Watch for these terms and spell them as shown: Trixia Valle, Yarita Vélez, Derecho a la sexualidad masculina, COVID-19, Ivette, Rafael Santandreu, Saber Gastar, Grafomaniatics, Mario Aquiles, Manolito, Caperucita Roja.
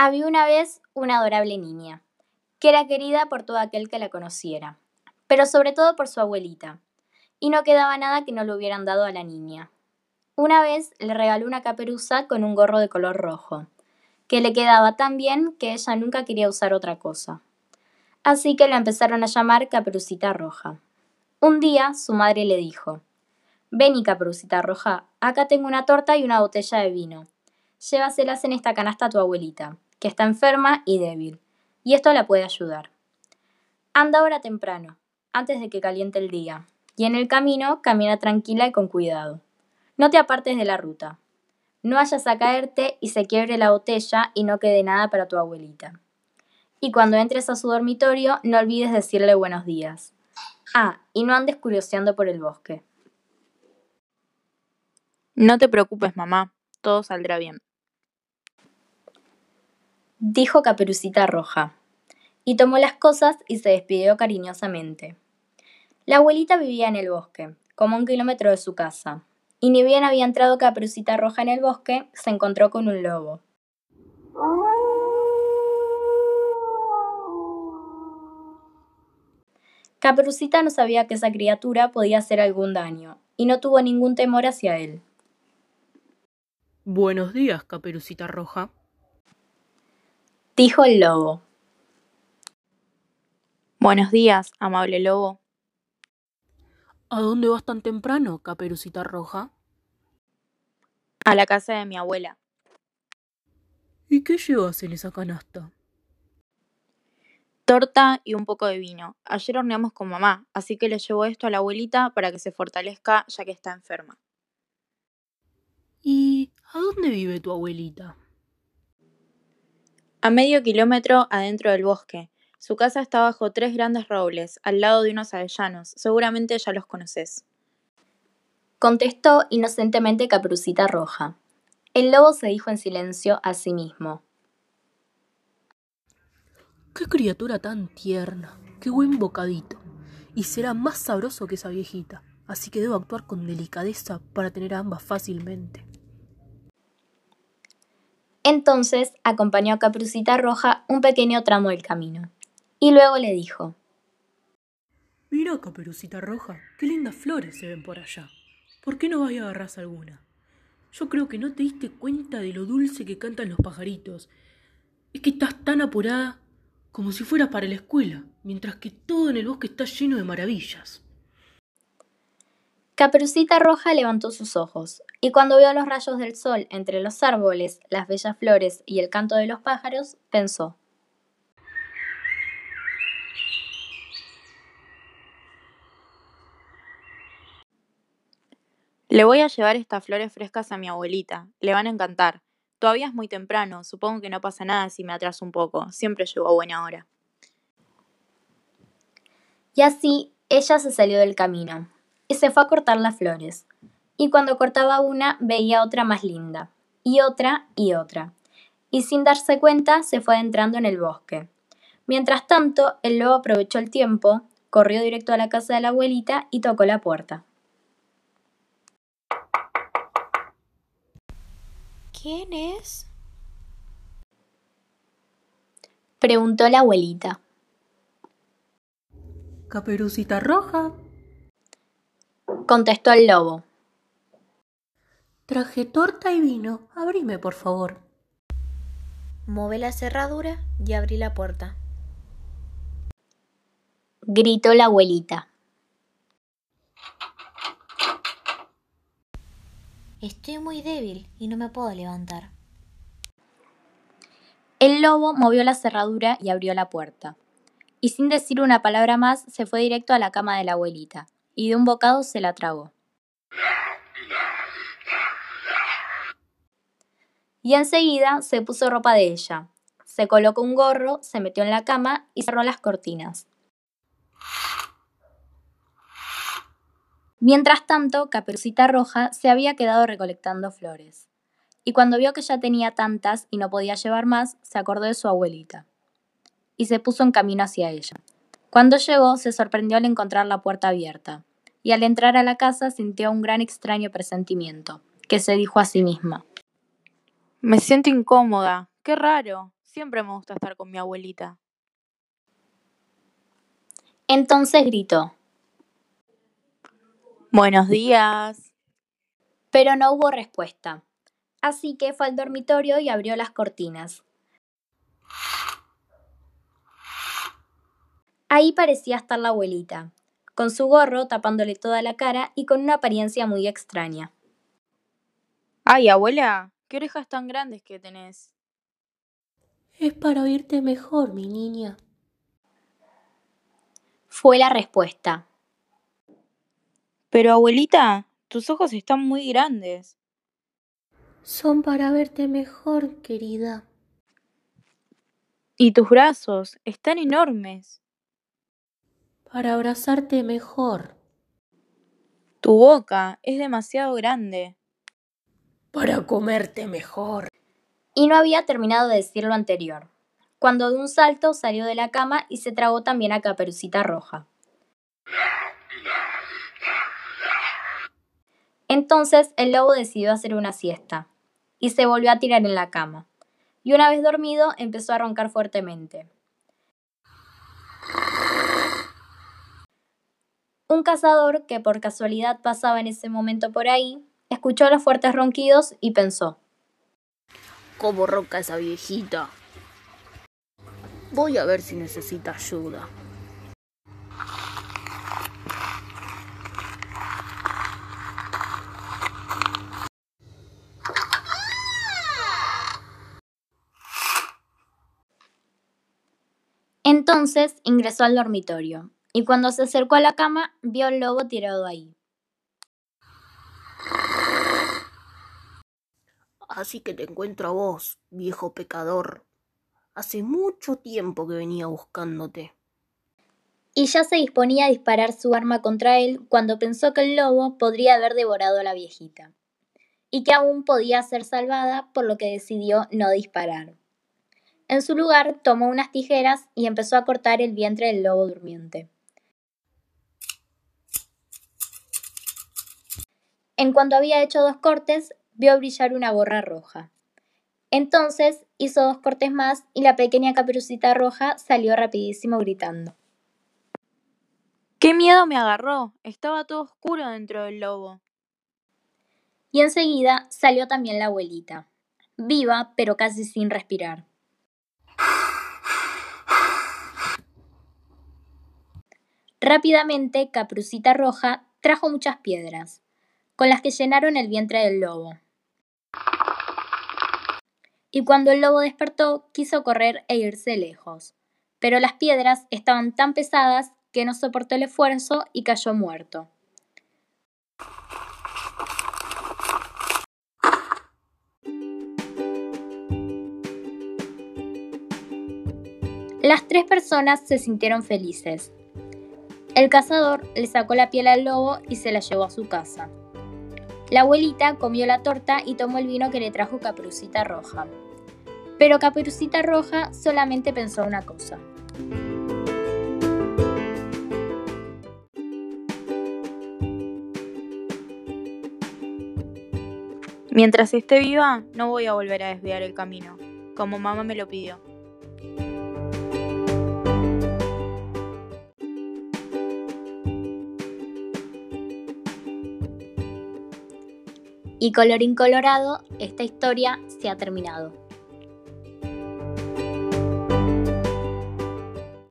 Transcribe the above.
Había una vez una adorable niña, que era querida por todo aquel que la conociera, pero sobre todo por su abuelita, y no quedaba nada que no le hubieran dado a la niña. Una vez le regaló una caperuza con un gorro de color rojo, que le quedaba tan bien que ella nunca quería usar otra cosa. Así que la empezaron a llamar Caperucita Roja. Un día su madre le dijo: «Vení, Caperucita Roja, acá tengo una torta y una botella de vino. Llévaselas en esta canasta a tu abuelita, que está enferma y débil, y esto la puede ayudar. Anda ahora temprano, antes de que caliente el día, y en el camino camina tranquila y con cuidado. No te apartes de la ruta. No vayas a caerte y se quiebre la botella y no quede nada para tu abuelita. Y cuando entres a su dormitorio, no olvides decirle buenos días. Ah, y no andes curioseando por el bosque». «No te preocupes, mamá, todo saldrá bien», dijo Caperucita Roja, y tomó las cosas y se despidió cariñosamente. La abuelita vivía en el bosque, como a 1 kilómetro de su casa, y ni bien había entrado Caperucita Roja en el bosque, se encontró con un lobo. Caperucita no sabía que esa criatura podía hacer algún daño, y no tuvo ningún temor hacia él. «Buenos días, Caperucita Roja», dijo el lobo. «Buenos días, amable lobo». «¿A dónde vas tan temprano, Caperucita Roja?». «A la casa de mi abuela». «¿Y qué llevas en esa canasta?». «Torta y un poco de vino. Ayer horneamos con mamá, así que le llevo esto a la abuelita para que se fortalezca ya que está enferma». «¿Y a dónde vive tu abuelita?». «A 1/2 kilómetro adentro del bosque. Su casa está bajo 3 grandes robles, al lado de unos avellanos. Seguramente ya los conoces», contestó inocentemente Caperucita Roja. El lobo se dijo en silencio a sí mismo: «Qué criatura tan tierna, qué buen bocadito. Y será más sabroso que esa viejita, así que debo actuar con delicadeza para tener a ambas fácilmente». Entonces acompañó a Caperucita Roja un pequeño tramo del camino, y luego le dijo: «Mira, Caperucita Roja, qué lindas flores se ven por allá. ¿Por qué no vas y agarrás alguna? Yo creo que no te diste cuenta de lo dulce que cantan los pajaritos. Es que estás tan apurada como si fueras para la escuela, mientras que todo en el bosque está lleno de maravillas». Caperucita Roja levantó sus ojos, y cuando vio los rayos del sol entre los árboles, las bellas flores y el canto de los pájaros, pensó: «Le voy a llevar estas flores frescas a mi abuelita, le van a encantar. Todavía es muy temprano, supongo que no pasa nada si me atraso un poco, siempre llego a buena hora». Y así ella se salió del camino y se fue a cortar las flores, y cuando cortaba una veía otra más linda, y otra, y sin darse cuenta se fue adentrando en el bosque. Mientras tanto, el lobo aprovechó el tiempo, corrió directo a la casa de la abuelita y tocó la puerta. «¿Quién es?», preguntó la abuelita. «Caperucita Roja», contestó el lobo. «Traje torta y vino, abrime por favor». «Move la cerradura y abrí la puerta», gritó la abuelita. «Estoy muy débil y no me puedo levantar». El lobo movió la cerradura y abrió la puerta, y sin decir una palabra más se fue directo a la cama de la abuelita, y de un bocado se la tragó. Y enseguida se puso ropa de ella, se colocó un gorro, se metió en la cama y cerró las cortinas. Mientras tanto, Caperucita Roja se había quedado recolectando flores, y cuando vio que ya tenía tantas y no podía llevar más, se acordó de su abuelita, y se puso en camino hacia ella. Cuando llegó, se sorprendió al encontrar la puerta abierta, y al entrar a la casa sintió un gran extraño presentimiento, que se dijo a sí misma: «Me siento incómoda, qué raro, Siempre me gusta estar con mi abuelita. Entonces gritó: «¡Buenos días!». Pero no hubo respuesta, así que fue al dormitorio y abrió las cortinas. Ahí parecía estar la abuelita, con su gorro tapándole toda la cara y con una apariencia muy extraña. «¡Ay, abuela! ¡Qué orejas tan grandes que tenés!». «Es para oírte mejor, mi niña», fue la respuesta. «Pero abuelita, tus ojos están muy grandes». «Son para verte mejor, querida». «Y tus brazos están enormes». «Para abrazarte mejor». «Tu boca es demasiado grande». «Para comerte mejor». Y no había terminado de decir lo anterior, cuando de un salto salió de la cama y se tragó también a Caperucita Roja. Entonces el lobo decidió hacer una siesta y se volvió a tirar en la cama. Y una vez dormido empezó a roncar fuertemente. Un cazador que por casualidad pasaba en ese momento por ahí, escuchó los fuertes ronquidos y pensó: «¿Cómo ronca esa viejita? Voy a ver si necesita ayuda». Entonces ingresó al dormitorio y cuando se acercó a la cama vio al lobo tirado ahí. «Así que te encuentro a vos, viejo pecador. Hace mucho tiempo que venía buscándote». Y ya se disponía a disparar su arma contra él cuando pensó que el lobo podría haber devorado a la viejita y que aún podía ser salvada, por lo que decidió no disparar. En su lugar tomó unas tijeras y empezó a cortar el vientre del lobo durmiente. En cuanto había hecho 2 cortes, vio brillar una gorra roja. Entonces hizo 2 cortes más y la pequeña Caperucita Roja salió rapidísimo gritando: «¡Qué miedo me agarró! Estaba todo oscuro dentro del lobo». Y enseguida salió también la abuelita, viva pero casi sin respirar. Rápidamente Caperucita Roja trajo muchas piedras, con las que llenaron el vientre del lobo. Y cuando el lobo despertó, quiso correr e irse lejos, pero las piedras estaban tan pesadas que no soportó el esfuerzo y cayó muerto. Las 3 personas se sintieron felices. El cazador le sacó la piel al lobo y se la llevó a su casa. La abuelita comió la torta y tomó el vino que le trajo Caperucita Roja. Pero Caperucita Roja solamente pensó una cosa: «Mientras esté viva, no voy a volver a desviar el camino, como mamá me lo pidió». Y colorín colorado, esta historia se ha terminado.